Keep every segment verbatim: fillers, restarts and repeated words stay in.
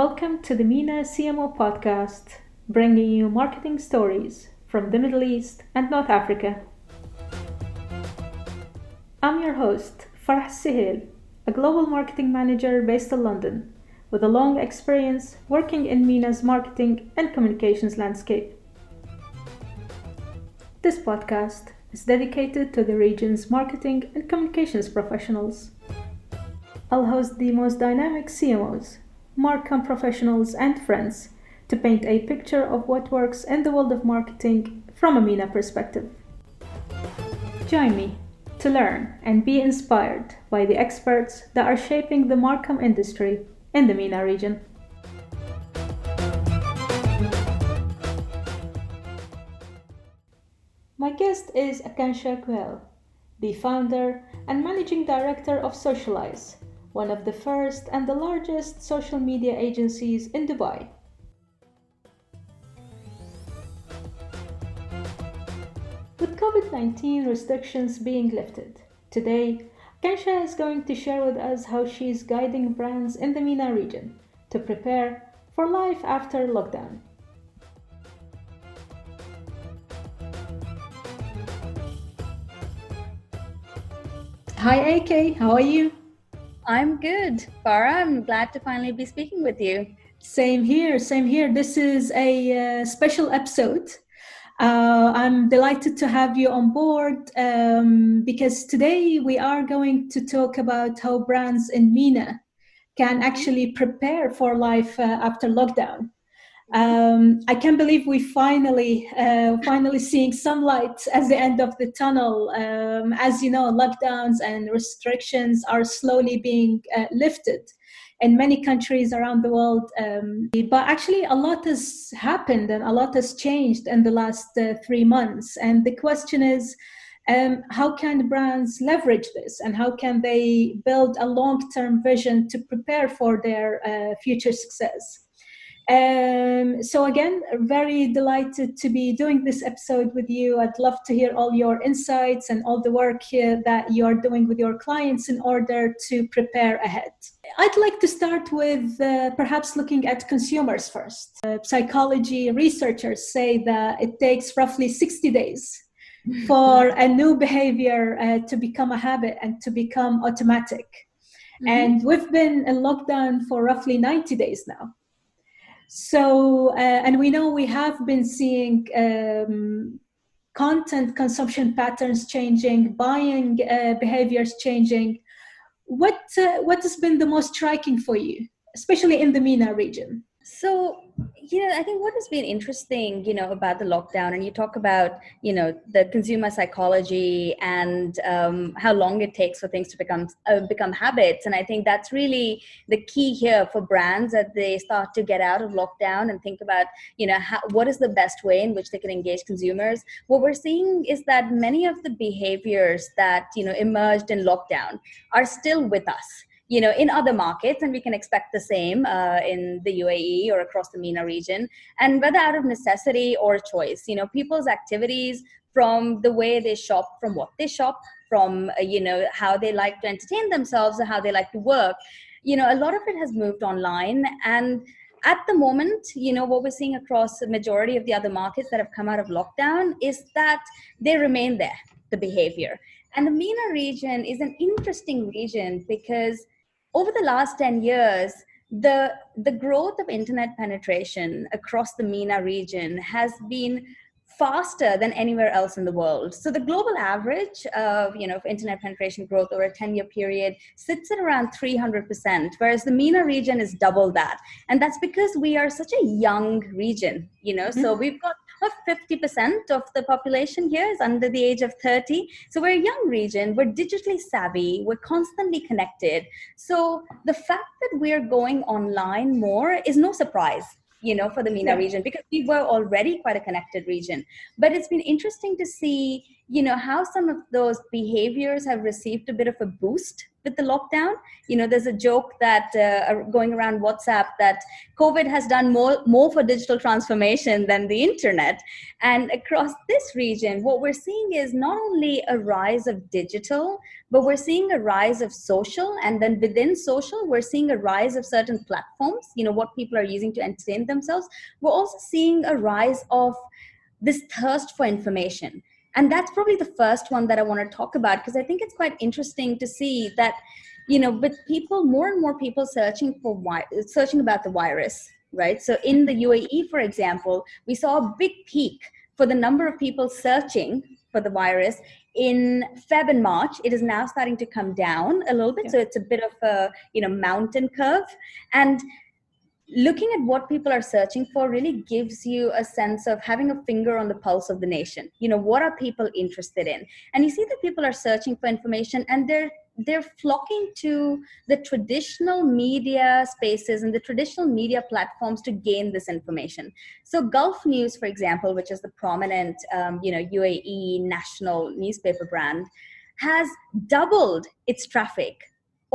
Welcome to the MENA C M O podcast, bringing you marketing stories from the Middle East and North Africa. I'm your host, Farah Sihil, a global marketing manager based in London, with a long experience working in MENA's marketing and communications landscape. This podcast is dedicated to the region's marketing and communications professionals. I'll host the most dynamic C M Os, marcom professionals and friends to paint a picture of what works in the world of marketing from a MENA perspective. Join me to learn and be inspired by the experts that are shaping the marcom industry in the MENA region. My guest is Akanksha Goel, the founder and managing director of Socialize, one of the first and the largest social media agencies in Dubai. With COVID nineteen restrictions being lifted, today, Akanksha is going to share with us how she is guiding brands in the MENA region to prepare for life after lockdown. Hi A K, how are you? I'm good, Farah. I'm glad to finally be speaking with you. Same here, same here. This is a uh, special episode. Uh, I'm delighted to have you on board um, because today we are going to talk about how brands in MENA can actually prepare for life uh, after lockdown. Um, I can't believe we finally, uh, finally seeing some light at the end of the tunnel. Um, as you know, lockdowns and restrictions are slowly being uh, lifted in many countries around the world. Um, but actually, a lot has happened and a lot has changed in the last uh, three months. And the question is, um, how can brands leverage this? And how can they build a long-term vision to prepare for their uh, future success? Um, so again, very delighted to be doing this episode with you. I'd love to hear all your insights and all the work here that you are doing with your clients in order to prepare ahead. I'd like to start with uh, perhaps looking at consumers first. Uh, psychology researchers say that it takes roughly sixty days for a new behavior uh, to become a habit and to become automatic. Mm-hmm. And we've been in lockdown for roughly ninety days now. So, uh, and we know we have been seeing um, content consumption patterns changing, buying uh, behaviors changing. What uh, what has been the most striking for you, especially in the MENA region? So, you know, I think what has been interesting, you know, about the lockdown, and you talk about, you know, the consumer psychology and um, how long it takes for things to become uh, become habits. And I think that's really the key here for brands, that they start to get out of lockdown and think about, you know, how, what is the best way in which they can engage consumers. What we're seeing is that many of the behaviors that, you know, emerged in lockdown are still with us, you know, in other markets, and we can expect the same uh, in the U A E or across the MENA region. And whether out of necessity or choice, you know, people's activities, from the way they shop, from what they shop, from, uh, you know, how they like to entertain themselves or how they like to work, you know, a lot of it has moved online. And at the moment, you know, what we're seeing across the majority of the other markets that have come out of lockdown is that they remain there, the behavior. And the MENA region is an interesting region because over the last ten years, the, the growth of internet penetration across the MENA region has been faster than anywhere else in the world. So the global average of, you know, of internet penetration growth over a ten-year period sits at around three hundred percent, whereas the MENA region is double that. And that's because we are such a young region, you know, mm-hmm. so we've got fifty percent of the population here is under the age of thirty. So we're a young region, we're digitally savvy, we're constantly connected. So the fact that we're going online more is no surprise, you know, for the MENA region, because we were already quite a connected region. But it's been interesting to see, you know, how some of those behaviors have received a bit of a boost with the lockdown. You know, there's a joke that uh, going around WhatsApp that COVID has done more, more for digital transformation than the internet. And across this region, what we're seeing is not only a rise of digital, but we're seeing a rise of social. And then within social, we're seeing a rise of certain platforms, you know, what people are using to entertain themselves. We're also seeing a rise of this thirst for information. And that's probably the first one that I want to talk about, because I think it's quite interesting to see that, you know, with people, more and more people searching for vi- searching about the virus, right? So in the U A E, for example, we saw a big peak for the number of people searching for the virus in Feb and March. It is now starting to come down a little bit. Yeah. So it's a bit of a, you know, mountain curve. And looking at what people are searching for really gives you a sense of having a finger on the pulse of the nation. You know, what are people interested in? And you see that people are searching for information, and they're they're flocking to the traditional media spaces and the traditional media platforms to gain this information. So Gulf News, for example, which is the prominent, um, you know, U A E national newspaper brand, has doubled its traffic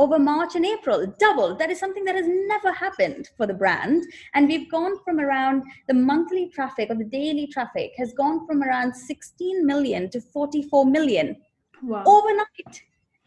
over March and April, doubled. That is something that has never happened for the brand. And we've gone from around the monthly traffic or the daily traffic has gone from around sixteen million to forty-four million. Wow. overnight,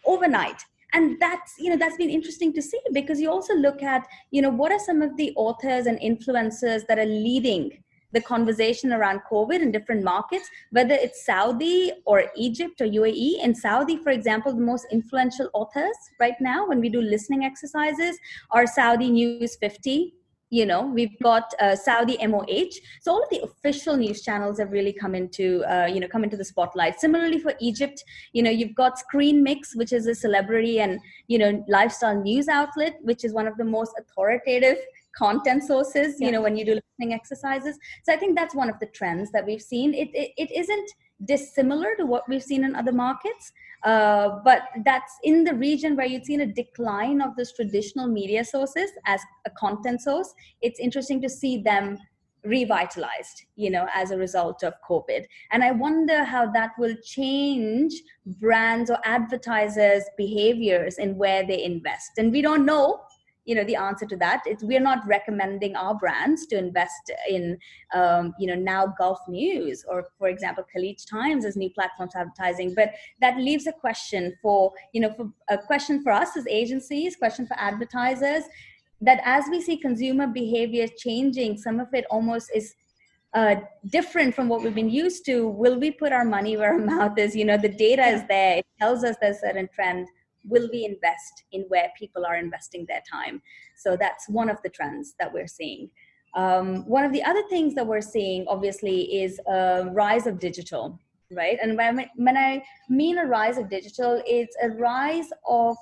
overnight. And that's, you know, that's been interesting to see, because you also look at, you know, what are some of the authors and influencers that are leading the conversation around COVID in different markets, whether it's Saudi or Egypt or U A E. In Saudi, for example, the most influential authors right now, when we do listening exercises, are Saudi News fifty. You know, we've got uh, Saudi M O H. So all of the official news channels have really come into, uh, you know, come into the spotlight. Similarly for Egypt, you know, you've got Screen Mix, which is a celebrity and, you know, lifestyle news outlet, which is one of the most authoritative content sources, you yeah. know, when you do listening exercises. So I think that's one of the trends that we've seen. It it, it isn't dissimilar to what we've seen in other markets, uh, but that's in the region where you've seen a decline of those traditional media sources as a content source. It's interesting to see them revitalized, you know, as a result of COVID. And I wonder how that will change brands or advertisers' behaviors in where they invest. And we don't know, you know, the answer to that. It's, we're not recommending our brands to invest in, um, you know, now Gulf News or, for example, Khaleej Times as new platforms advertising. But that leaves a question for, you know, for a question for us as agencies, question for advertisers, that as we see consumer behavior changing, some of it almost is uh, different from what we've been used to. Will we put our money where our mouth is? You know, the data is there. It tells us there's a certain trend. Will we invest in where people are investing their time? So that's one of the trends that we're seeing. Um, one of the other things that we're seeing, obviously, is a rise of digital, right? And when, when I mean a rise of digital, it's a rise of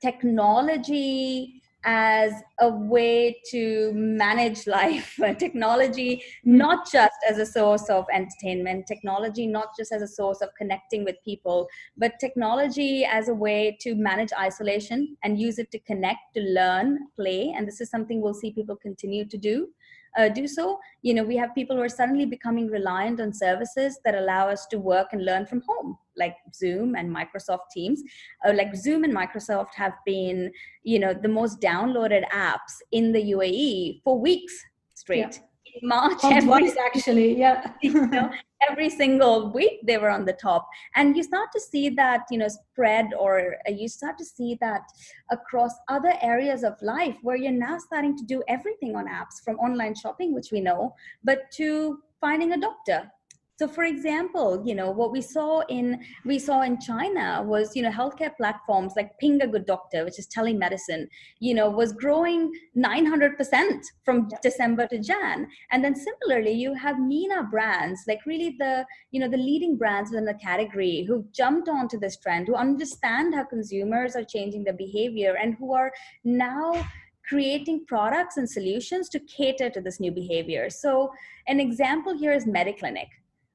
technology as a way to manage life, technology not just as a source of entertainment, technology not just as a source of connecting with people, but technology as a way to manage isolation and use it to connect, to learn, play. And this is something we'll see people continue to do. Uh, do so. You know, we have people who are suddenly becoming reliant on services that allow us to work and learn from home, like Zoom and Microsoft Teams. Uh, like Zoom and Microsoft have been, you know, the most downloaded apps in the U A E for weeks straight. Yeah. In March, every, twice actually, yeah. You know, every single week they were on the top, and you start to see that, you know, spread, or you start to see that across other areas of life where you're now starting to do everything on apps, from online shopping, which we know, but to finding a doctor. So, for example, you know, what we saw in we saw in China was, you know, healthcare platforms like Ping A Good Doctor, which is telemedicine, you know, was growing nine hundred percent from yeah. December to Jan. And then similarly, you have MENA brands, like really the, you know, the leading brands within the category, who jumped onto this trend, who understand how consumers are changing their behavior, and who are now creating products and solutions to cater to this new behavior. So an example here is MediClinic.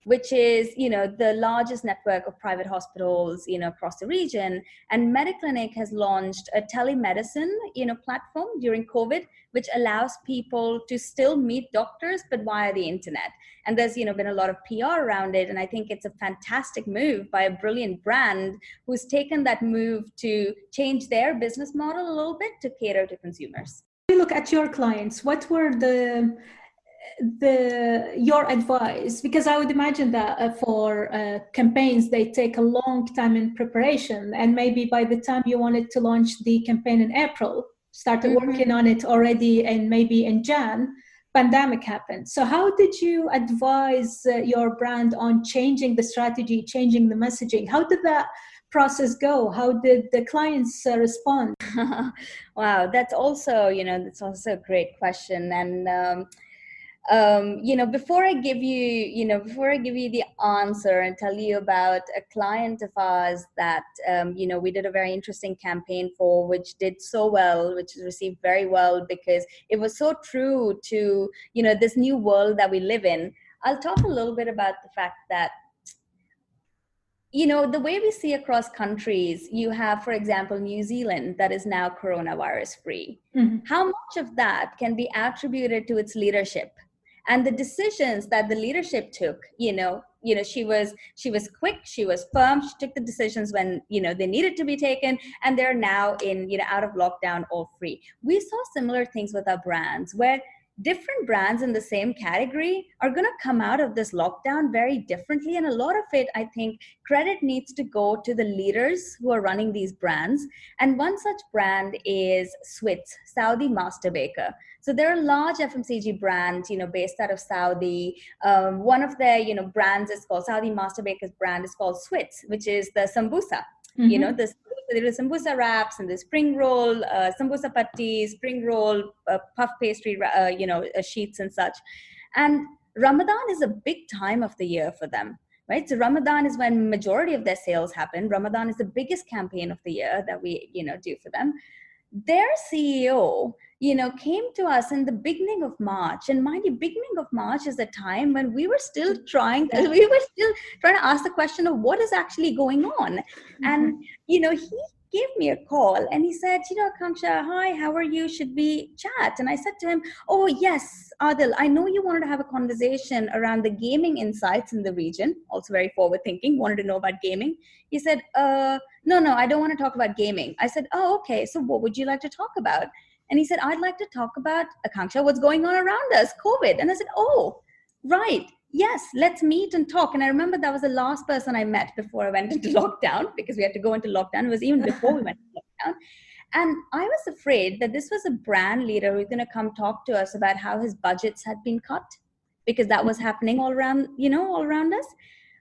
which is, you know, the largest network of private hospitals, you know, across the region. And MediClinic has launched a telemedicine, you know, platform during COVID, which allows people to still meet doctors, but via the internet. And there's, you know, been a lot of P R around it. And I think it's a fantastic move by a brilliant brand who's taken that move to change their business model a little bit to cater to consumers. When you look at your clients, what were the... the your advice, because I would imagine that uh, for uh, campaigns they take a long time in preparation, and maybe by the time you wanted to launch the campaign in April, started mm-hmm. working on it already, and maybe in Jan pandemic happened. So how did you advise uh, your brand on changing the strategy, changing the messaging? How did that process go? How did the clients uh, respond? Wow, that's also, you know, that's also a great question. And um Um, you know, before I give you, you know, before I give you the answer and tell you about a client of ours that, um, you know, we did a very interesting campaign for, which did so well, which was received very well because it was so true to, you know, this new world that we live in. I'll talk a little bit about the fact that, you know, the way we see across countries, you have, for example, New Zealand that is now coronavirus free. Mm-hmm. How much of that can be attributed to its leadership? And the decisions that the leadership took, you know, you know, she was she was quick, she was firm, she took the decisions when, you know, they needed to be taken, and they're now in, you know, out of lockdown all free. We saw similar things with our brands, where different brands in the same category are going to come out of this lockdown very differently. And a lot of it, I think, credit needs to go to the leaders who are running these brands. And one such brand is Switz, Saudi Master Baker. So they're a large F M C G brand, you know, based out of Saudi. Um, one of their, you know, brands is called, Saudi Master Baker's brand is called Switz, which is the sambusa, mm-hmm. you know, the there is sambusa wraps and the spring roll, uh, sambusa patti, spring roll, uh, puff pastry, uh, you know, uh, sheets and such. And Ramadan is a big time of the year for them, right? So Ramadan is when majority of their sales happen. Ramadan is the biggest campaign of the year that we, you know, do for them. Their C E O, you know, came to us in the beginning of March, and mind you, beginning of March is the time when we were still trying, we were still trying to ask the question of what is actually going on. Mm-hmm. And, you know, he gave me a call and he said, you know, Akanksha, hi, how are you? Should we chat? And I said to him, oh yes, Adil, I know you wanted to have a conversation around the gaming insights in the region. Also very forward thinking, wanted to know about gaming. He said, uh, no, no, I don't want to talk about gaming. I said, oh, okay. So what would you like to talk about? And he said, I'd like to talk about, Akanksha, what's going on around us, COVID. And I said, oh, right. Yes, let's meet and talk. And I remember that was the last person I met before I went into lockdown, because we had to go into lockdown. It was even before we went into lockdown. And I was afraid that this was a brand leader who was going to come talk to us about how his budgets had been cut, because that was happening all around, you know, all around us.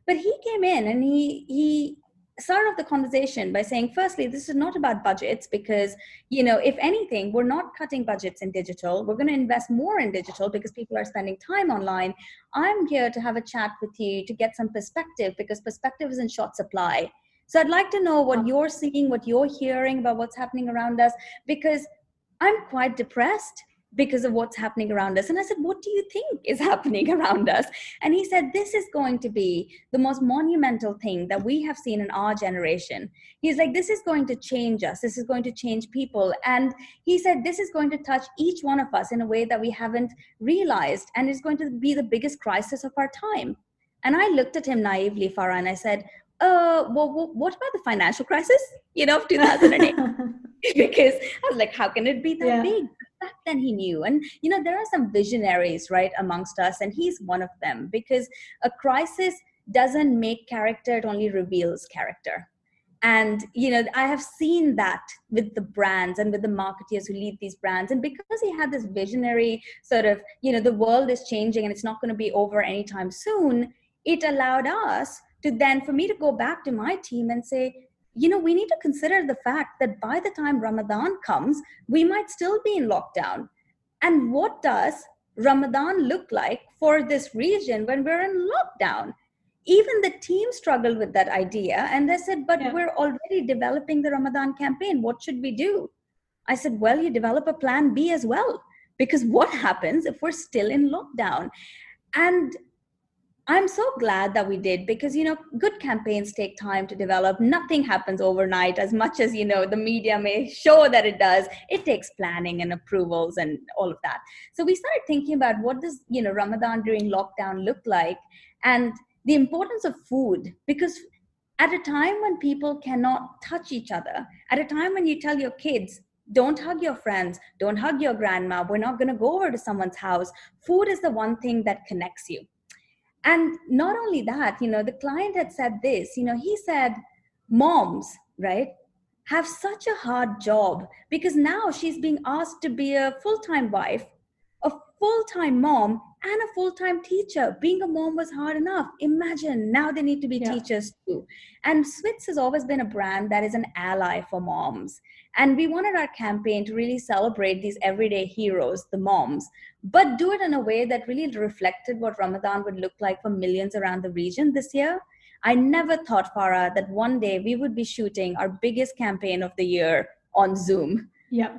But he came in and he, he, start off the conversation by saying, firstly, this is not about budgets, because, you know, if anything, we're not cutting budgets in digital. We're going to invest more in digital because people are spending time online. I'm here to have a chat with you to get some perspective, because perspective is in short supply. So I'd like to know what you're seeing, what you're hearing about what's happening around us, because I'm quite depressed because of what's happening around us. And I said, what do you think is happening around us? And he said, this is going to be the most monumental thing that we have seen in our generation. He's like, this is going to change us. This is going to change people. And he said, this is going to touch each one of us in a way that we haven't realized. And it's going to be the biggest crisis of our time. And I looked at him naively, Farah, and I said, uh, well, what about the financial crisis, you know, of two thousand eight? Because I was like, how can it be that yeah. big? Back then he knew. And, you know, there are some visionaries, right, amongst us, and he's one of them, because a crisis doesn't make character, it only reveals character. And, you know, I have seen that with the brands and with the marketeers who lead these brands. And because he had this visionary sort of, you know, the world is changing and it's not going to be over anytime soon, it allowed us to then, for me to go back to my team and say, you know, we need to consider the fact that by the time Ramadan comes, we might still be in lockdown. And what does Ramadan look like for this region when we're in lockdown? Even the team struggled with that idea. And they said, but yeah. we're already developing the Ramadan campaign. What should we do? I said, well, you develop a plan B as well, because what happens if we're still in lockdown? And I'm so glad that we did, because, you know, good campaigns take time to develop. Nothing happens overnight as much as, you know, the media may show that it does. It takes planning and approvals and all of that. So we started thinking about what does, you know, Ramadan during lockdown look like, and the importance of food, because at a time when people cannot touch each other, at a time when you tell your kids, don't hug your friends, don't hug your grandma, we're not going to go over to someone's house, food is the one thing that connects you. And not only that, you know, the client had said this, you know, he said, moms, right, have such a hard job, because now she's being asked to be a full-time wife, a full-time mom, and a full-time teacher. Being a mom was hard enough. Imagine now they need to be yeah. teachers too. And Switz has always been a brand that is an ally for moms. And we wanted our campaign to really celebrate these everyday heroes, the moms, but do it in a way that really reflected what Ramadan would look like for millions around the region this year. I never thought, Farah, that one day we would be shooting our biggest campaign of the year on Zoom. Yeah.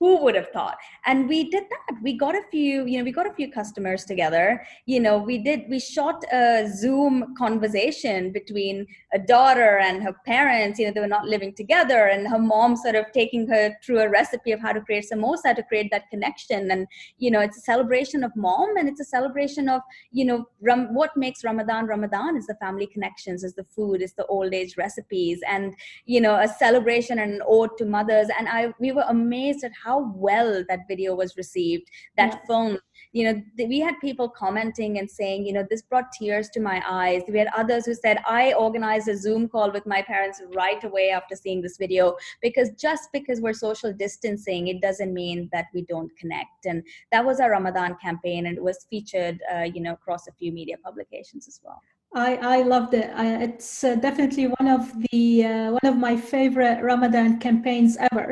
Who would have thought? And we did that. We got a few, you know, we got a few customers together. You know, we did, we shot a Zoom conversation between a daughter and her parents. You know, they were not living together, and her mom sort of taking her through a recipe of how to create samosa to create that connection. And, you know, it's a celebration of mom, and it's a celebration of, you know, Ram- what makes Ramadan Ramadan is the family connections, is the food, is the old age recipes, and, you know, a celebration and an ode to mothers. And I, we were amazed at how How well that video was received, that yeah. film. You know, th- we had people commenting and saying, you know, this brought tears to my eyes. We had others who said, I organized a Zoom call with my parents right away after seeing this video, because just because we're social distancing, it doesn't mean that we don't connect. And that was our Ramadan campaign, and it was featured, uh, you know, across a few media publications as well. I, I loved it. I, it's uh, definitely one of the uh, one of my favorite Ramadan campaigns ever,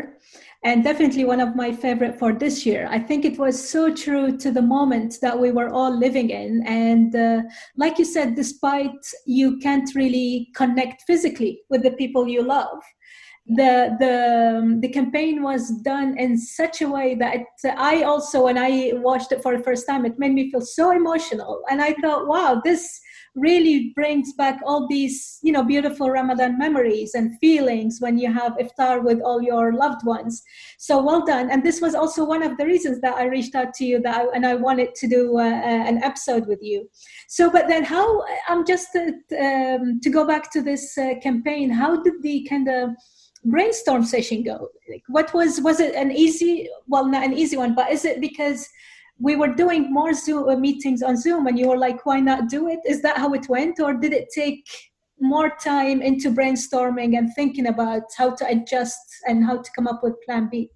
and definitely one of my favorite for this year. I think it was so true to the moment that we were all living in, and uh, like you said, despite you can't really connect physically with the people you love, the the um, the campaign was done in such a way that it, I also, when I watched it for the first time, it made me feel so emotional, and I thought, wow, this really brings back all these, you know, beautiful Ramadan memories and feelings when you have iftar with all your loved ones. So well done. And this was also one of the reasons that I reached out to you, that I, and I wanted to do uh, an episode with you. So, but then how, I'm just, uh, um, to go back to this uh, campaign, how did the kind of brainstorm session go? Like, what was, was it an easy, well, not an easy one, but is it because we were doing more Zoom meetings on Zoom and you were like, why not do it? Is that how it went? Or did it take more time into brainstorming and thinking about how to adjust and how to come up with plan B?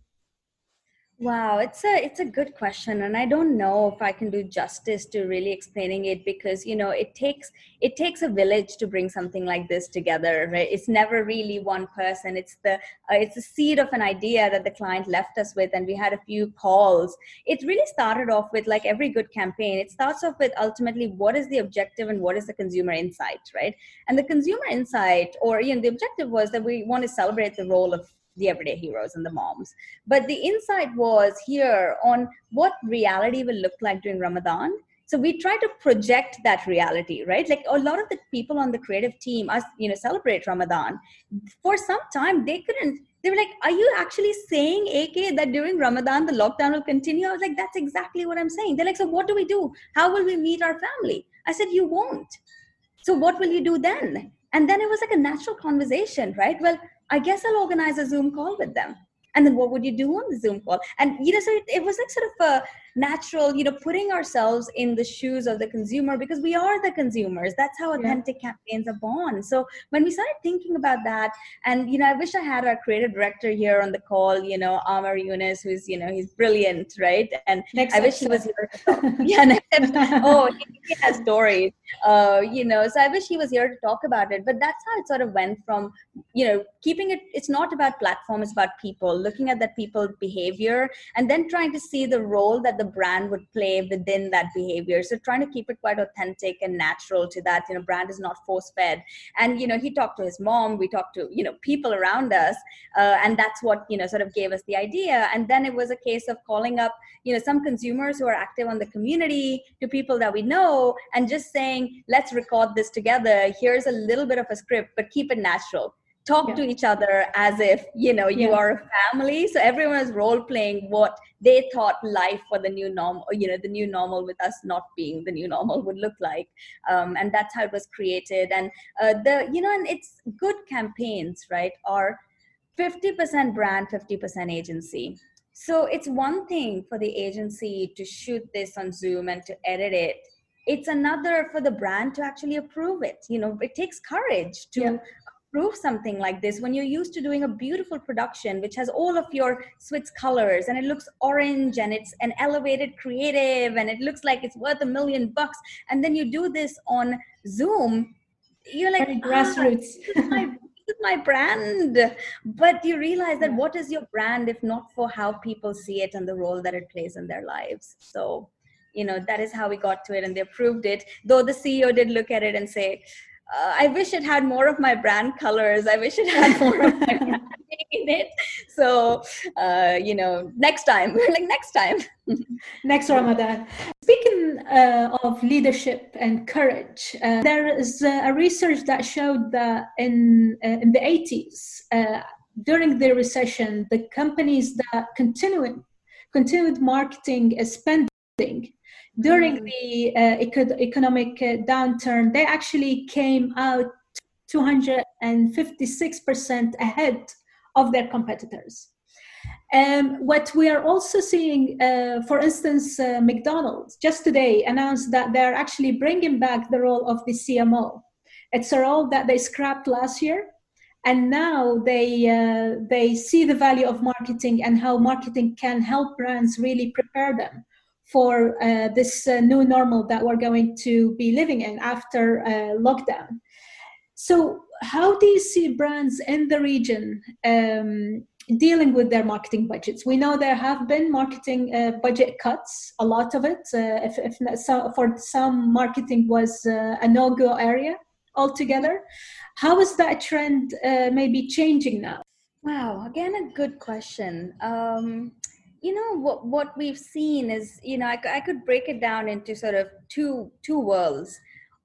Wow, it's a it's a good question, and I don't know if I can do justice to really explaining it, because, you know, it takes it takes a village to bring something like this together, right? It's never really one person. It's the uh, it's the seed of an idea that the client left us with, and we had a few calls. It really started off with, like every good campaign, it starts off with ultimately what is the objective and what is the consumer insight, right? And the consumer insight, or, you know, the objective was that we want to celebrate the role of the everyday heroes and the moms. But the insight was here on what reality will look like during Ramadan. So we try to project that reality, right? Like a lot of the people on the creative team, us, you know, celebrate Ramadan. For some time, they couldn't, they were like, are you actually saying, A K, that during Ramadan, the lockdown will continue? I was like, that's exactly what I'm saying. They're like, so what do we do? How will we meet our family? I said, you won't. So what will you do then? And then it was like a natural conversation, right? Well, I guess I'll organize a Zoom call with them. And then what would you do on the Zoom call? And, you know, so it, it was like sort of a natural, you know, putting ourselves in the shoes of the consumer, because we are the consumers. That's how authentic yeah. campaigns are born. So when we started thinking about that, and, you know, I wish I had our creative director here on the call, you know, Amar Yunus, who's, you know, he's brilliant, right? And next I wish episode. He was here. To talk. yeah, next episode. Oh, he, he has stories. Uh, you know, so I wish he was here to talk about it. But that's how it sort of went from, you know, keeping it, it's not about platform, it's about people, looking at that people behavior, and then trying to see the role that the the brand would play within that behavior. So trying to keep it quite authentic and natural to that, you know, brand is not force-fed. And, you know, he talked to his mom, we talked to, you know, people around us. Uh, and that's what, you know, sort of gave us the idea. And then it was a case of calling up, you know, some consumers who are active on the community, to people that we know, and just saying, let's record this together. Here's a little bit of a script, but keep it natural. Talk yeah. to each other as if, you know, you yeah. are a family. So everyone is role playing what they thought life for the new norm, you know, the new normal with us not being the new normal would look like. Um, and that's how it was created. And uh, the, you know, and it's good campaigns, right? Are fifty percent brand, fifty percent agency. So it's one thing for the agency to shoot this on Zoom and to edit it. It's another for the brand to actually approve it. You know, it takes courage to yeah. prove something like this when you're used to doing a beautiful production which has all of your Switz colors and it looks orange and it's an elevated creative and it looks like it's worth a million bucks, and then you do this on Zoom, you're like, ah, grassroots. This is my, this is my brand. But you realize that what is your brand if not for how people see it and the role that it plays in their lives? So, you know, that is how we got to it, and they approved it, though the C E O did look at it and say, Uh, I wish it had more of my brand colors. I wish it had more of my brand in it. So, uh, you know, next time. We're like, next time. Next Ramadan. Speaking uh, of leadership and courage, uh, there is a research that showed that in, uh, in the eighties, uh, during the recession, the companies that continued, continued marketing spending during the uh, eco- economic uh, downturn, they actually came out two hundred fifty-six percent ahead of their competitors. Um, what we are also seeing, uh, for instance, uh, McDonald's just today announced that they're actually bringing back the role of the C M O. It's a role that they scrapped last year, and now they uh, they see the value of marketing and how marketing can help brands really prepare them for uh, this uh, new normal that we're going to be living in after uh, lockdown. So how do you see brands in the region um, dealing with their marketing budgets? We know there have been marketing uh, budget cuts, a lot of it. Uh, if, if not, so for some, marketing was uh, a no-go area altogether. How is that trend uh, maybe changing now? Wow, again, a good question. Um... You know, what what we've seen is, you know, I, I could break it down into sort of two two worlds.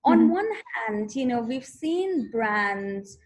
On mm-hmm. one hand, you know, we've seen brands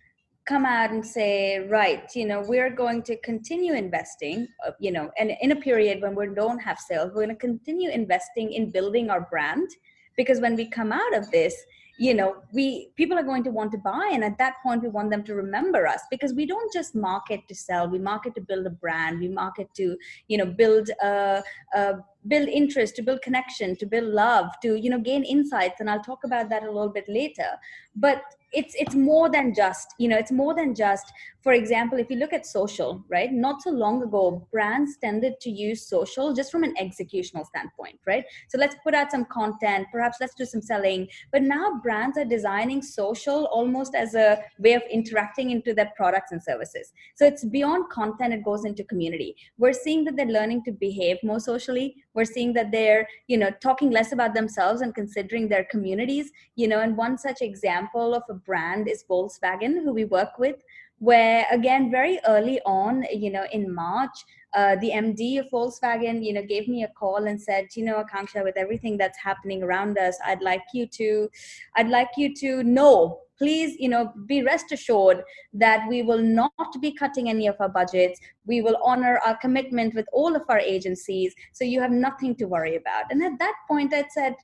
come out and say, right, you know, we're going to continue investing, you know, and in a period when we don't have sales, we're going to continue investing in building our brand, because when we come out of this, you know, we people are going to want to buy. And at that point, we want them to remember us, because we don't just market to sell. We market to build a brand. We market to, you know, build a, a build interest, to build connection, to build love, to, you know, gain insights. And I'll talk about that a little bit later. But it's it's more than just, you know, it's more than just, for example, if you look at social, right? Not so long ago, brands tended to use social just from an executional standpoint, right? So let's put out some content, perhaps let's do some selling. But now brands are designing social almost as a way of interacting into their products and services. So it's beyond content, it goes into community. We're seeing that they're learning to behave more socially. We're seeing that they're, you know, talking less about themselves and considering their communities, you know, and one such example of a brand is Volkswagen, who we work with, where again, very early on, you know, in March, uh, the M D of Volkswagen, you know, gave me a call and said, you know, Akanksha, with everything that's happening around us, I'd like you to, I'd like you to know, please, you know, be rest assured that we will not be cutting any of our budgets. We will honor our commitment with all of our agencies. So you have nothing to worry about. And at that point I said,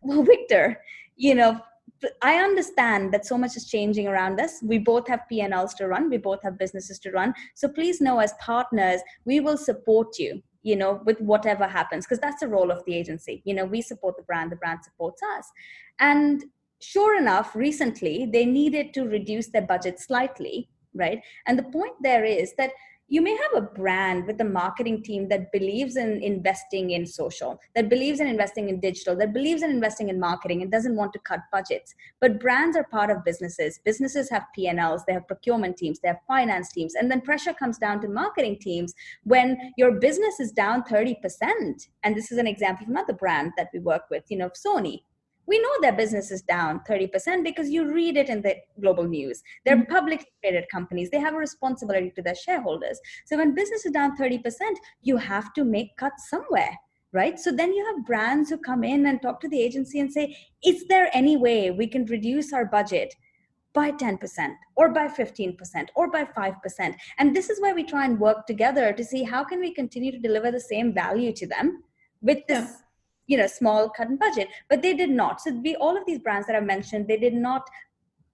well, Victor, you know, I understand that so much is changing around us. We both have P and Ls to run. We both have businesses to run. So please know, as partners, we will support you, you know, with whatever happens, because that's the role of the agency. You know, we support the brand, the brand supports us. And sure enough, recently, they needed to reduce their budget slightly, right? And the point there is that, you may have a brand with a marketing team that believes in investing in social, that believes in investing in digital, that believes in investing in marketing and doesn't want to cut budgets. But brands are part of businesses. Businesses have P and Ls, they have procurement teams, they have finance teams. And then pressure comes down to marketing teams when your business is down thirty percent. And this is an example of another brand that we work with, you know, Sony. We know their business is down thirty percent because you read it in the global news. They're mm-hmm. publicly traded companies. They have a responsibility to their shareholders. So when business is down thirty percent, you have to make cuts somewhere, right? So then you have brands who come in and talk to the agency and say, is there any way we can reduce our budget by ten percent or by fifteen percent or by five percent? And this is where we try and work together to see how can we continue to deliver the same value to them with this yeah. you know, small cut in budget, but they did not. So be all of these brands that I mentioned, they did not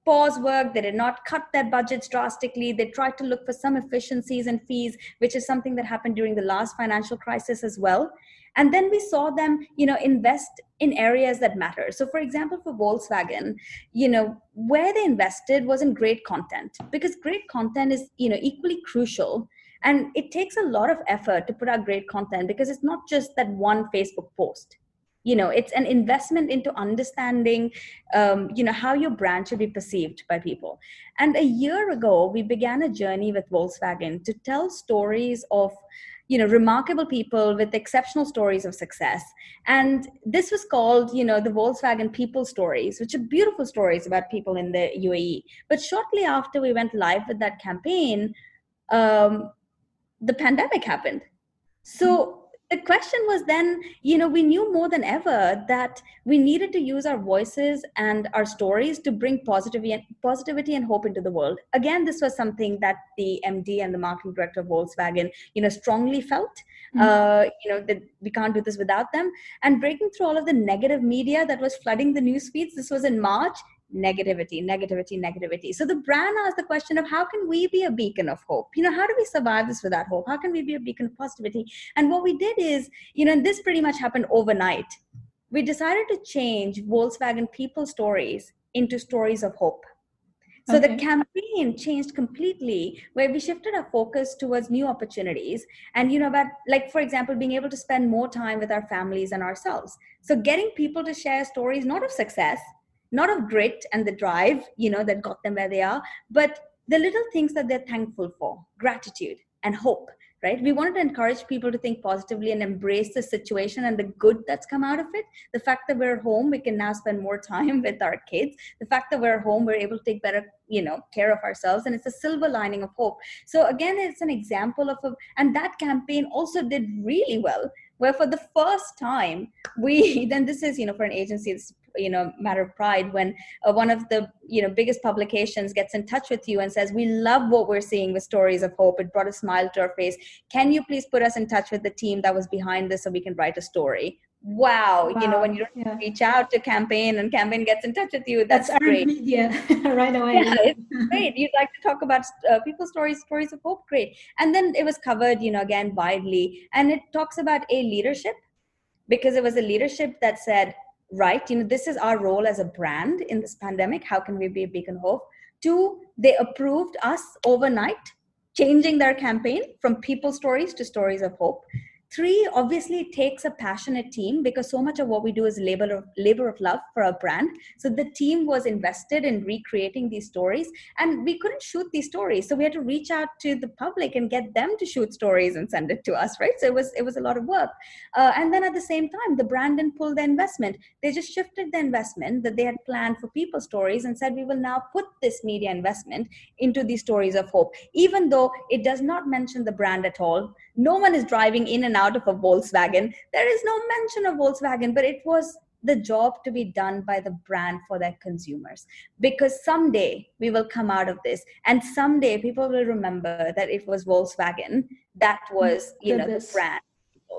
pause work. They did not cut their budgets drastically. They tried to look for some efficiencies and fees, which is something that happened during the last financial crisis as well. And then we saw them, you know, invest in areas that matter. So for example, for Volkswagen, you know, where they invested was in great content, because great content is, you know, equally crucial. And it takes a lot of effort to put out great content, because it's not just that one Facebook post. You know, it's an investment into understanding, um, you know, how your brand should be perceived by people. And a year ago, we began a journey with Volkswagen to tell stories of, you know, remarkable people with exceptional stories of success. And this was called, you know, the Volkswagen People Stories, which are beautiful stories about people in the U A E. But shortly after we went live with that campaign, um, the pandemic happened. So the question was then, you know, we knew more than ever that we needed to use our voices and our stories to bring positivity and positivity and hope into the world. Again, this was something that the M D and the marketing director of Volkswagen, you know, strongly felt, mm-hmm. uh, you know, that we can't do this without them. And breaking through all of the negative media that was flooding the news feeds, this was in March, negativity, negativity, negativity. So the brand asked the question of how can we be a beacon of hope? You know, how do we survive this without hope? How can we be a beacon of positivity? And what we did is, you know, and this pretty much happened overnight. We decided to change Volkswagen People Stories into Stories of Hope. So okay. the campaign changed completely, where we shifted our focus towards new opportunities. And, you know, about like, for example, being able to spend more time with our families and ourselves. So getting people to share stories, not of success, not of grit and the drive, you know, that got them where they are, but the little things that they're thankful for, gratitude and hope, right? We wanted to encourage people to think positively and embrace the situation and the good that's come out of it. The fact that we're home, we can now spend more time with our kids. The fact that we're home, we're able to take better, you know, care of ourselves. And it's a silver lining of hope. So again, it's an example of, a, and that campaign also did really well, where for the first time we, then this is, you know, for an agency, it's, you know, matter of pride when uh, one of the, you know, biggest publications gets in touch with you and says, we love what we're seeing with Stories of Hope. It brought a smile to our face. Can you please put us in touch with the team that was behind this so we can write a story? Wow. wow. You know, when you don't yeah. reach out to campaign and campaign gets in touch with you, that's, that's great. Media right away. Yeah, it's great. You'd like to talk about uh, people's stories, stories of hope. Great. And then it was covered, you know, again, widely. And it talks about a leadership, because it was a leadership that said, right, you know, this is our role as a brand in this pandemic. How can we be a beacon of hope? Two, they approved us overnight, changing their campaign from People Stories to Stories of Hope. Three, obviously it takes a passionate team, because so much of what we do is labor of, labor of love for our brand. So the team was invested in recreating these stories, and we couldn't shoot these stories. So we had to reach out to the public and get them to shoot stories and send it to us, right? So it was, it was a lot of work. Uh, and then at the same time, the brand didn't pull the investment. They just shifted the investment that they had planned for People Stories and said, we will now put this media investment into these Stories of Hope, even though it does not mention the brand at all. No one is driving in and out of a Volkswagen. There is no mention of Volkswagen, but it was the job to be done by the brand for their consumers. Because someday we will come out of this, and someday people will remember that it was Volkswagen that was, you know, the brand.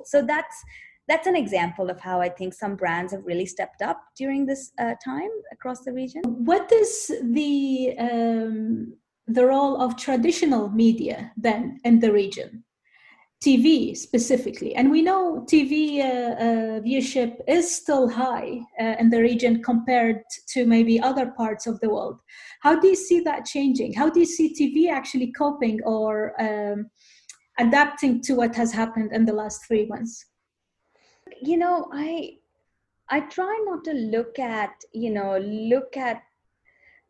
So that's that's an example of how I think some brands have really stepped up during this uh, time across the region. What is the um, the role of traditional media then in the region? T V specifically, and we know T V uh, uh, viewership is still high uh, in the region compared to maybe other parts of the world. How do you see that changing? How do you see T V actually coping or um, adapting to what has happened in the last three months? You know, I I try not to look at, you know, look at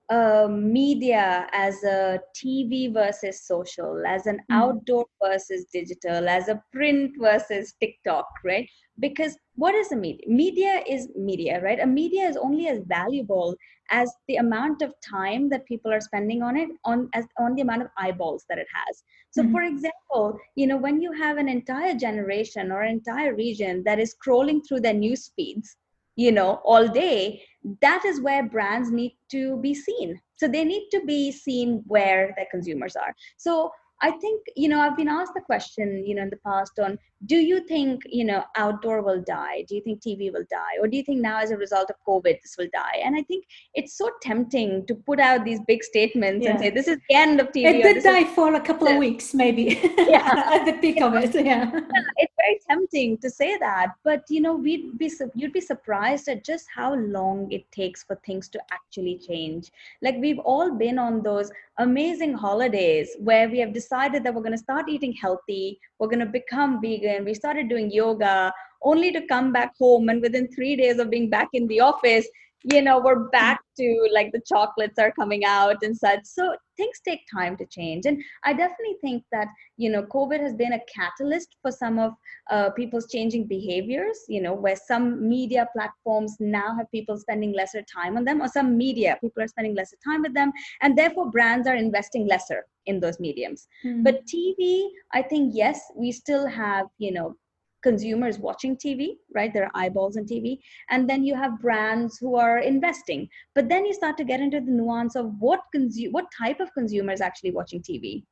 uh, media as a T V versus social, as an mm. outdoor versus digital, as a print versus TikTok, right? Because what is a media? Media is media, right? A media is only as valuable as the amount of time that people are spending on it, on as on the amount of eyeballs that it has. So mm-hmm. for example, you know, when you have an entire generation or entire region that is scrolling through their news feeds, you know, all day, that is where brands need to be seen. So they need to be seen where their consumers are. So I think, you know, I've been asked the question, you know, in the past on, do you think, you know, outdoor will die? Do you think T V will die? Or do you think now as a result of COVID, this will die? And I think it's so tempting to put out these big statements yeah. and say, this is the end of T V. It did die is- for a couple of weeks, maybe, yeah. at the peak yeah. of it. Yeah. yeah, it's very tempting to say that. But, you know, we'd be su- you'd be surprised at just how long it takes for things to actually change. Like, we've all been on those amazing holidays where we have decided that we're going to start eating healthy, we're going to become vegan, we started doing yoga, only to come back home and within three days of being back in the office, you know, we're back to like the chocolates are coming out and such. So things take time to change. And I definitely think that, you know, COVID has been a catalyst for some of uh, people's changing behaviors, you know, where some media platforms now have people spending lesser time on them, or some media, people are spending lesser time with them, and therefore brands are investing lesser in those mediums. Mm-hmm. But T V, I think, yes, we still have, you know, consumers watching T V, right? There are eyeballs on T V. And then you have brands who are investing. But then you start to get into the nuance of what consu- what type of consumer is actually watching T V.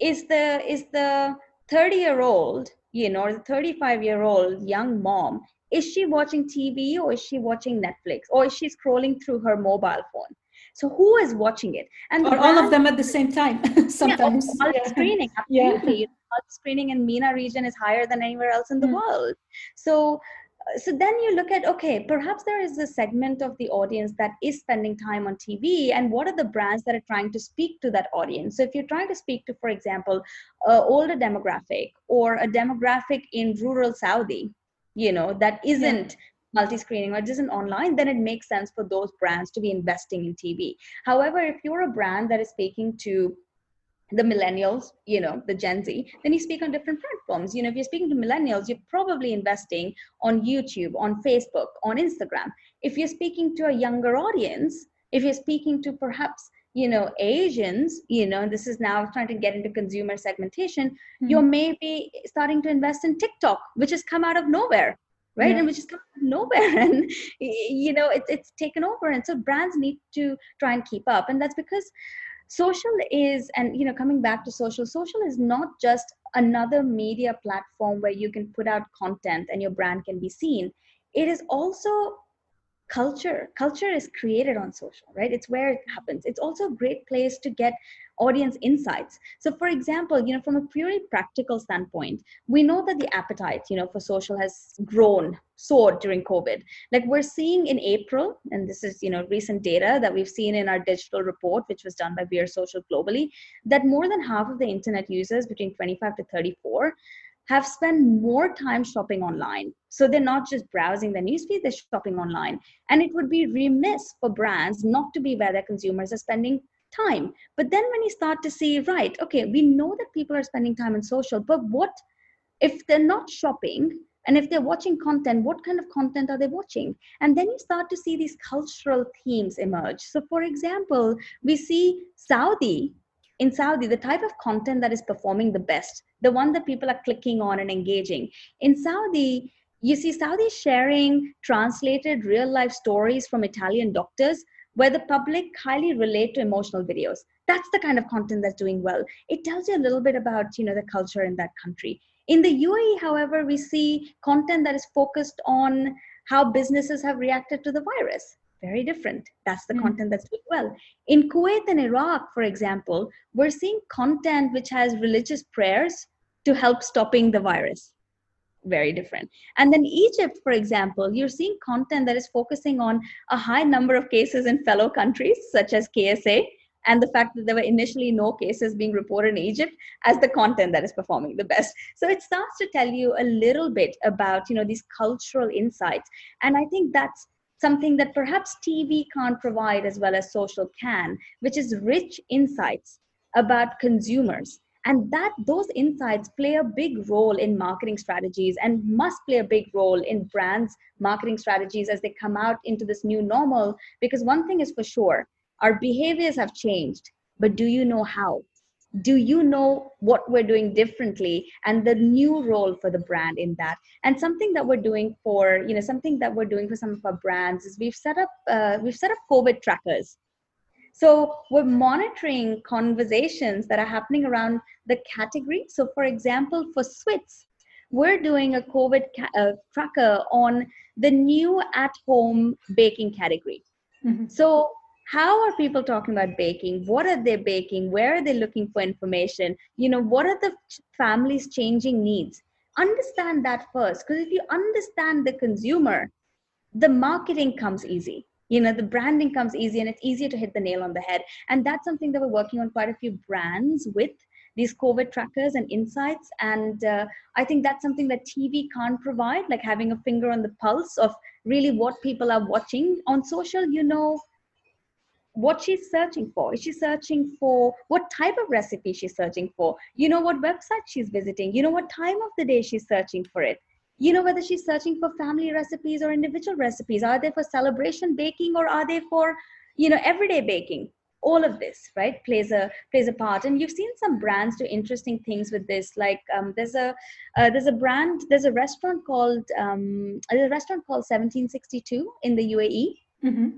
Is the is the thirty-year-old, you know, or the thirty-five-year-old young mom, is she watching T V or is she watching Netflix? Or is she scrolling through her mobile phone? So who is watching it? And or all of them at the same time, sometimes. Yeah, multi-screening, absolutely. Yeah. You know, multi-screening in MENA region is higher than anywhere else in the mm. world. So, so then you look at, okay, perhaps there is a segment of the audience that is spending time on T V, and what are the brands that are trying to speak to that audience? So if you're trying to speak to, for example, an older demographic or a demographic in rural Saudi, you know, that isn't... Yeah. multi-screening or just an online, then it makes sense for those brands to be investing in T V. However, if you're a brand that is speaking to the millennials, you know, the Gen Z, then you speak on different platforms. You know, if you're speaking to millennials, you're probably investing on YouTube, on Facebook, on Instagram. If you're speaking to a younger audience, if you're speaking to perhaps, you know, Asians, you know, and this is now trying to get into consumer segmentation, mm-hmm. you may be starting to invest in TikTok, which has come out of nowhere. Right. Yeah. And which is coming from nowhere. And, you know, it, it's taken over. And so brands need to try and keep up. And that's because social is, and, you know, coming back to social, social is not just another media platform where you can put out content and your brand can be seen. It is also culture. Culture is created on social, right? It's where it happens. It's also a great place to get audience insights. So for example, you know, from a purely practical standpoint, we know that the appetite, you know, for social has grown, soared during COVID. Like we're seeing in April, and this is, you know, recent data that we've seen in our digital report, which was done by We Are Social globally, that more than half of the internet users between twenty-five to thirty-four have spent more time shopping online. So they're not just browsing their newsfeed, they're shopping online. And it would be remiss for brands not to be where their consumers are spending time. But then when you start to see, right, okay, we know that people are spending time on social, but what if they're not shopping and if they're watching content, what kind of content are they watching? And then you start to see these cultural themes emerge. So for example, we see Saudi, in Saudi, the type of content that is performing the best, the one that people are clicking on and engaging. In Saudi, you see Saudi sharing translated real life stories from Italian doctors where the public highly relate to emotional videos. That's the kind of content that's doing well. It tells you a little bit about, you know, the culture in that country. In the U A E, however, we see content that is focused on how businesses have reacted to the virus. Very different. That's the mm. content that's doing well. In Kuwait and Iraq, for example, we're seeing content which has religious prayers to help stopping the virus. Very different. And then Egypt, for example, you're seeing content that is focusing on a high number of cases in fellow countries, such as K S A, and the fact that there were initially no cases being reported in Egypt as the content that is performing the best. So it starts to tell you a little bit about, you know, these cultural insights. And I think that's something that perhaps T V can't provide as well as social can, which is rich insights about consumers. And that those insights play a big role in marketing strategies and must play a big role in brands' marketing strategies as they come out into this new normal. Because one thing is for sure, our behaviors have changed, but do you know how? Do you know what we're doing differently and the new role for the brand in that? And something that we're doing for, you know, something that we're doing for some of our brands is we've set up, uh, we've set up COVID trackers. So we're monitoring conversations that are happening around the category. So for example, for Switz, we're doing a COVID ca- uh, tracker on the new at-home baking category. Mm-hmm. So how are people talking about baking? What are they baking? Where are they looking for information? You know, what are the family's changing needs? Understand that first, because if you understand the consumer, the marketing comes easy. You know, the branding comes easy and it's easier to hit the nail on the head. And that's something that we're working on quite a few brands with these COVID trackers and insights. And uh, I think that's something that T V can't provide, like having a finger on the pulse of really what people are watching on social. You know, what she's searching for. Is she searching for what type of recipe she's searching for? You know what website she's visiting? You know what time of the day she's searching for it? You know, whether she's searching for family recipes or individual recipes, are they for celebration baking or are they for, you know, everyday baking? All of this, right, plays a plays a part. And you've seen some brands do interesting things with this. Like um, there's a uh, there's a brand, there's a restaurant called um, a restaurant called seventeen sixty-two in the U A E. Mm-hmm.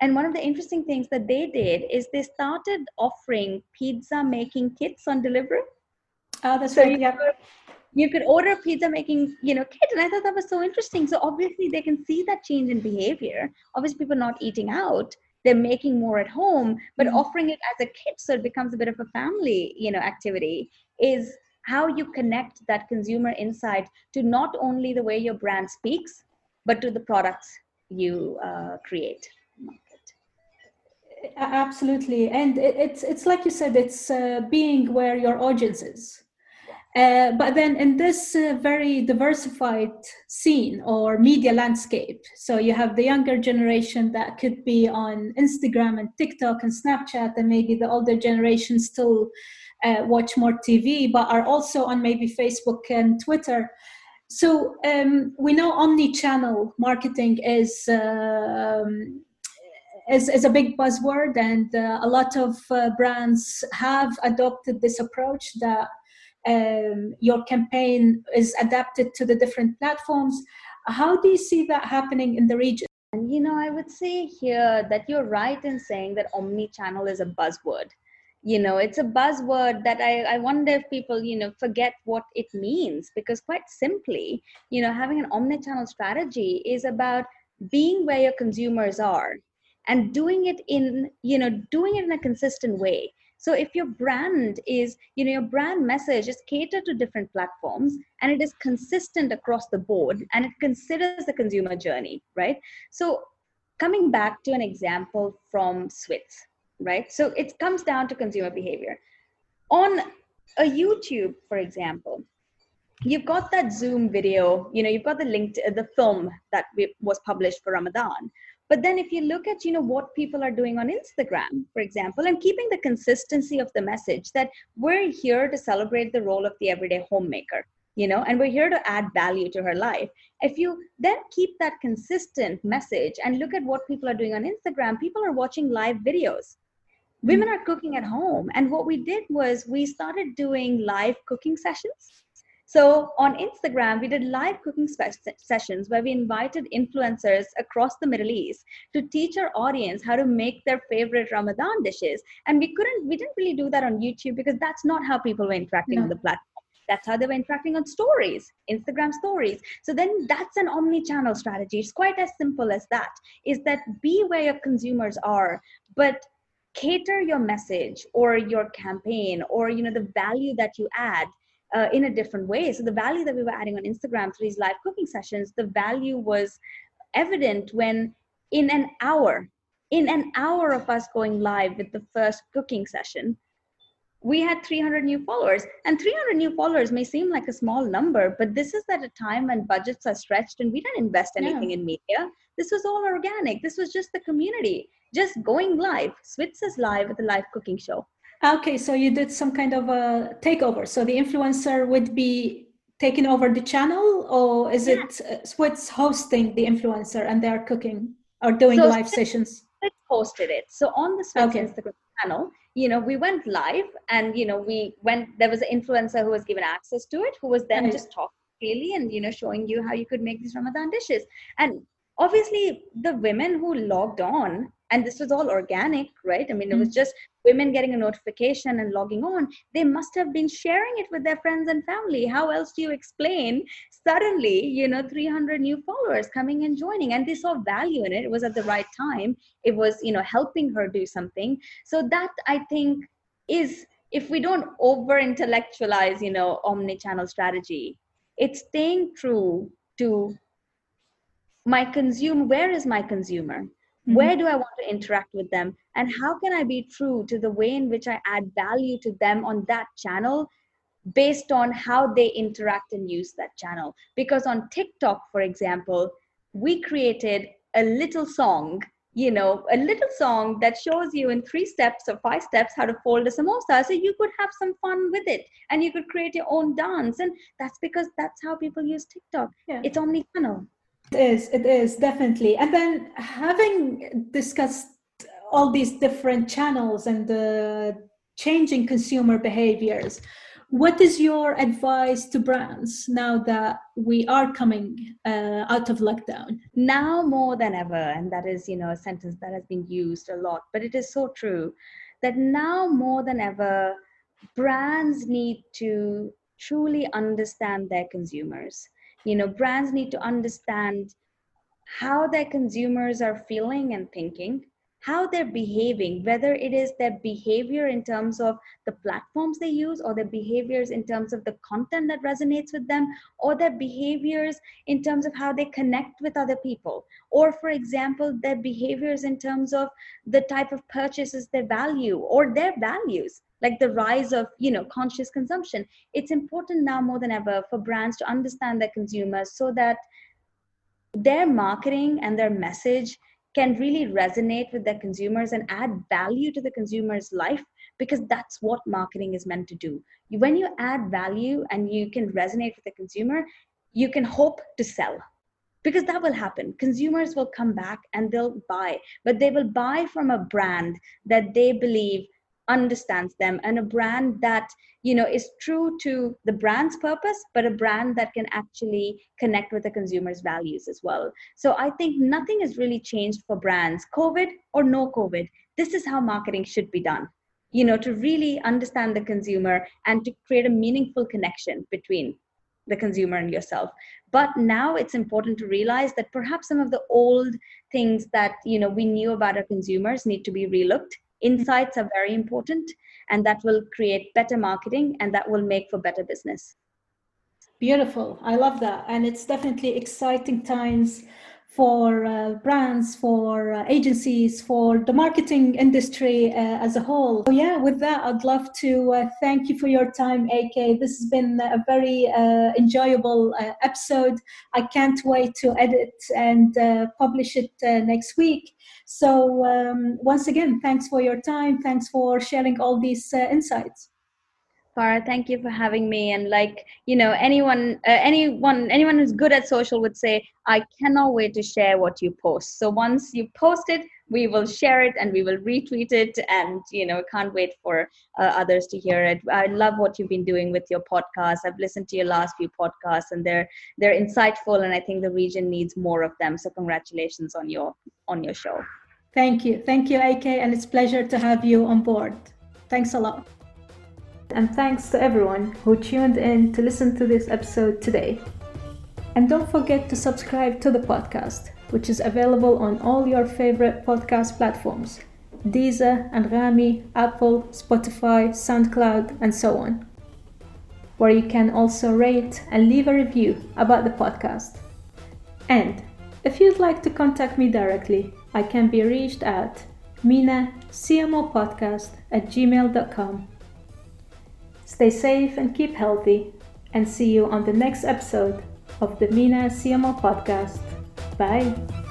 And one of the interesting things that they did is they started offering pizza making kits on delivery. Oh, that's so right. Yeah. You could order a pizza making, you know, kit. And I thought that was so interesting. So obviously they can see that change in behavior. Obviously people not eating out, they're making more at home, but mm-hmm. offering it as a kit. So it becomes a bit of a family, you know, activity is how you connect that consumer insight to not only the way your brand speaks, but to the products you uh, create. Absolutely. And it's, it's like you said, it's uh, being where your audience is. Uh, but then in this uh, very diversified scene or media landscape, so you have the younger generation that could be on Instagram and TikTok and Snapchat, and maybe the older generation still uh, watch more T V, but are also on maybe Facebook and Twitter. So um, we know omni-channel marketing is... Uh, um, Is, is a big buzzword, and uh, a lot of uh, brands have adopted this approach that um, your campaign is adapted to the different platforms. How do you see that happening in the region? And you know, I would say here that you're right in saying that omni-channel is a buzzword. You know, it's a buzzword that I, I wonder if people, you know, forget what it means, because quite simply, you know, having an omni-channel strategy is about being where your consumers are. And doing it in, you know, doing it in a consistent way. So if your brand is, you know, your brand message is catered to different platforms and it is consistent across the board and it considers the consumer journey, right? So coming back to an example from Switz, right? So it comes down to consumer behavior. On a YouTube, for example, you've got that Zoom video, you know, you've got the link to the film that was published for Ramadan. But then if you look at, you know, what people are doing on Instagram, for example, and keeping the consistency of the message that we're here to celebrate the role of the everyday homemaker, you know, and we're here to add value to her life. If you then keep that consistent message and look at what people are doing on Instagram, people are watching live videos. Mm-hmm. Women are cooking at home. And what we did was we started doing live cooking sessions. So on Instagram, we did live cooking sessions where we invited influencers across the Middle East to teach our audience how to make their favorite Ramadan dishes. And we couldn't, we didn't really do that on YouTube because that's not how people were interacting no. on the platform. That's how they were interacting on stories, Instagram stories. So then that's an omni-channel strategy. It's quite as simple as that, is that be where your consumers are, but cater your message or your campaign or, you know, the value that you add Uh, in a different way. So the value that we were adding on Instagram through these live cooking sessions, the value was evident when in an hour, in an hour of us going live with the first cooking session, we had three hundred new followers. And three hundred new followers may seem like a small number, but this is at a time when budgets are stretched and we didn't invest anything yeah. in media. This was all organic. This was just the community, just going live. Switz is live with a live cooking show. Okay, so you did some kind of a takeover. So the influencer would be taking over the channel, or is yeah. it uh, Switz hosting the influencer and they're cooking or doing so live Switz, sessions? Switz hosted it. So on the Switz okay. Instagram channel, you know, we went live and, you know, we went, there was an influencer who was given access to it, who was then right. just talking freely and, you know, showing you how you could make these Ramadan dishes. And obviously the women who logged on, and this was all organic, right? I mean, mm-hmm. it was just women getting a notification and logging on. They must have been sharing it with their friends and family. How else do you explain suddenly, you know, three hundred new followers coming and joining? And they saw value in it. It was at the right time. It was, you know, helping her do something. So that, I think, is, if we don't over-intellectualize, you know, omni-channel strategy, it's staying true to my consumer. Where is my consumer? Where do I want to interact with them? And how can I be true to the way in which I add value to them on that channel based on how they interact and use that channel? Because on TikTok, for example, we created a little song, you know, a little song that shows you in three steps or five steps how to fold a samosa, so you could have some fun with it and you could create your own dance. And that's because that's how people use TikTok. Yeah. It's omnichannel. It is, it is definitely. And then, having discussed all these different channels and the changing consumer behaviors, what is your advice to brands now that we are coming uh, out of lockdown? Now more than ever, and that is, you know, a sentence that has been used a lot, but it is so true, that now more than ever, brands need to truly understand their consumers. You know, brands need to understand how their consumers are feeling and thinking, how they're behaving, whether it is their behavior in terms of the platforms they use, or their behaviors in terms of the content that resonates with them, or their behaviors in terms of how they connect with other people, or, for example, their behaviors in terms of the type of purchases they value, or their values. Like the rise of, you know, conscious consumption. It's important now more than ever for brands to understand their consumers so that their marketing and their message can really resonate with their consumers and add value to the consumer's life, because that's what marketing is meant to do. When you add value and you can resonate with the consumer, you can hope to sell. Because that will happen. Consumers will come back and they'll buy, but they will buy from a brand that they believe understands them, and a brand that, you know, is true to the brand's purpose, but a brand that can actually connect with the consumer's values as well. So I think nothing has really changed for brands, COVID or no COVID. This is how marketing should be done, you know, to really understand the consumer and to create a meaningful connection between the consumer and yourself. But now it's important to realize that perhaps some of the old things that, you know, we knew about our consumers need to be relooked. Insights are very important, and that will create better marketing, and that will make for better business. Beautiful. I love that. And it's definitely exciting times for uh, brands, for uh, agencies, for the marketing industry uh, as a whole. So yeah, with that, I'd love to uh, thank you for your time, A K. This has been a very uh, enjoyable uh, episode. I can't wait to edit and uh, publish it uh, next week. So um, once again, thanks for your time. Thanks for sharing all these uh, insights. Farah, thank you for having me. And like, you know, anyone, uh, anyone, anyone who's good at social would say, I cannot wait to share what you post. So once you post it, we will share it and we will retweet it. And, you know, can't wait for uh, others to hear it. I love what you've been doing with your podcast. I've listened to your last few podcasts, and they're, they're insightful. And I think the region needs more of them. So congratulations on your, on your show. Thank you. Thank you, A K. And it's a pleasure to have you on board. Thanks a lot. And thanks to everyone who tuned in to listen to this episode today. And don't forget to subscribe to the podcast, which is available on all your favorite podcast platforms, Deezer, Anghami, Apple, Spotify, SoundCloud, and so on, where you can also rate and leave a review about the podcast. And If you'd like to contact me directly, I can be reached at MENA C M O podcast at gmail dot com. Stay safe and keep healthy, and see you on the next episode of the MENA C M O podcast. Bye.